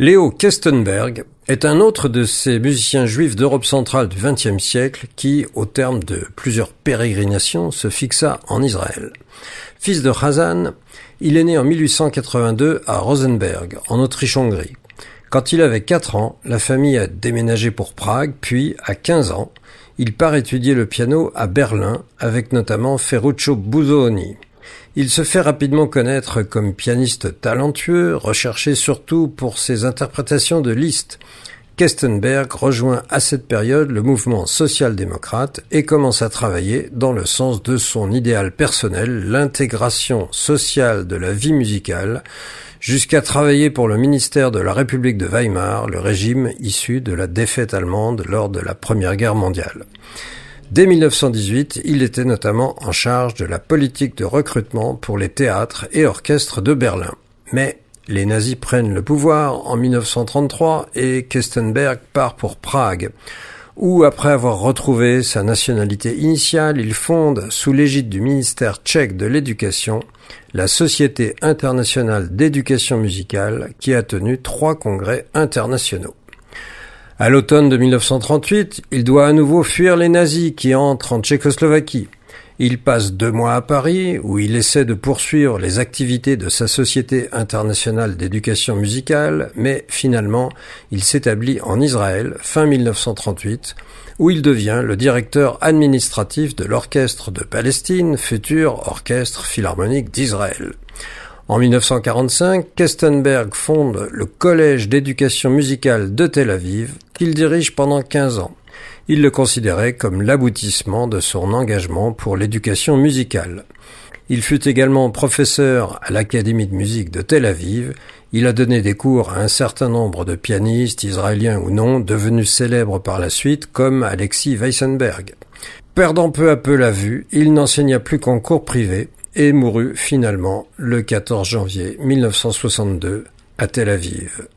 Léo Kestenberg est un autre de ces musiciens juifs d'Europe centrale du XXe siècle qui, au terme de plusieurs pérégrinations, se fixa en Israël. Fils de Hazan, il est né en 1882 à Rosenberg, en Autriche-Hongrie. Quand il avait 4 ans, la famille a déménagé pour Prague, puis, à 15 ans, il part étudier le piano à Berlin, avec notamment Ferruccio Busoni. Il se fait rapidement connaître comme pianiste talentueux, recherché surtout pour ses interprétations de Liszt. Kestenberg rejoint à cette période le mouvement social-démocrate et commence à travailler dans le sens de son idéal personnel, l'intégration sociale de la vie musicale, jusqu'à travailler pour le ministère de la République de Weimar, le régime issu de la défaite allemande lors de la Première Guerre mondiale. Dès 1918, il était notamment en charge de la politique de recrutement pour les théâtres et orchestres de Berlin. Mais les nazis prennent le pouvoir en 1933 et Kestenberg part pour Prague, où, après avoir retrouvé sa nationalité initiale, il fonde, sous l'égide du ministère tchèque de l'Éducation, la Société Internationale d'Éducation Musicale, qui a tenu 3 congrès internationaux. À l'automne de 1938, il doit à nouveau fuir les nazis qui entrent en Tchécoslovaquie. Il passe 2 mois à Paris, où il essaie de poursuivre les activités de sa Société internationale d'éducation musicale, mais finalement, il s'établit en Israël, fin 1938, où il devient le directeur administratif de l'Orchestre de Palestine, futur Orchestre Philharmonique d'Israël. En 1945, Kestenberg fonde le Collège d'éducation musicale de Tel Aviv, qu'il dirige pendant 15 ans. Il le considérait comme l'aboutissement de son engagement pour l'éducation musicale. Il fut également professeur à l'Académie de musique de Tel Aviv. Il a donné des cours à un certain nombre de pianistes, israéliens ou non, devenus célèbres par la suite, comme Alexis Weissenberg. Perdant peu à peu la vue, il n'enseigna plus qu'en cours privé, et mourut finalement le 14 janvier 1962 à Tel Aviv.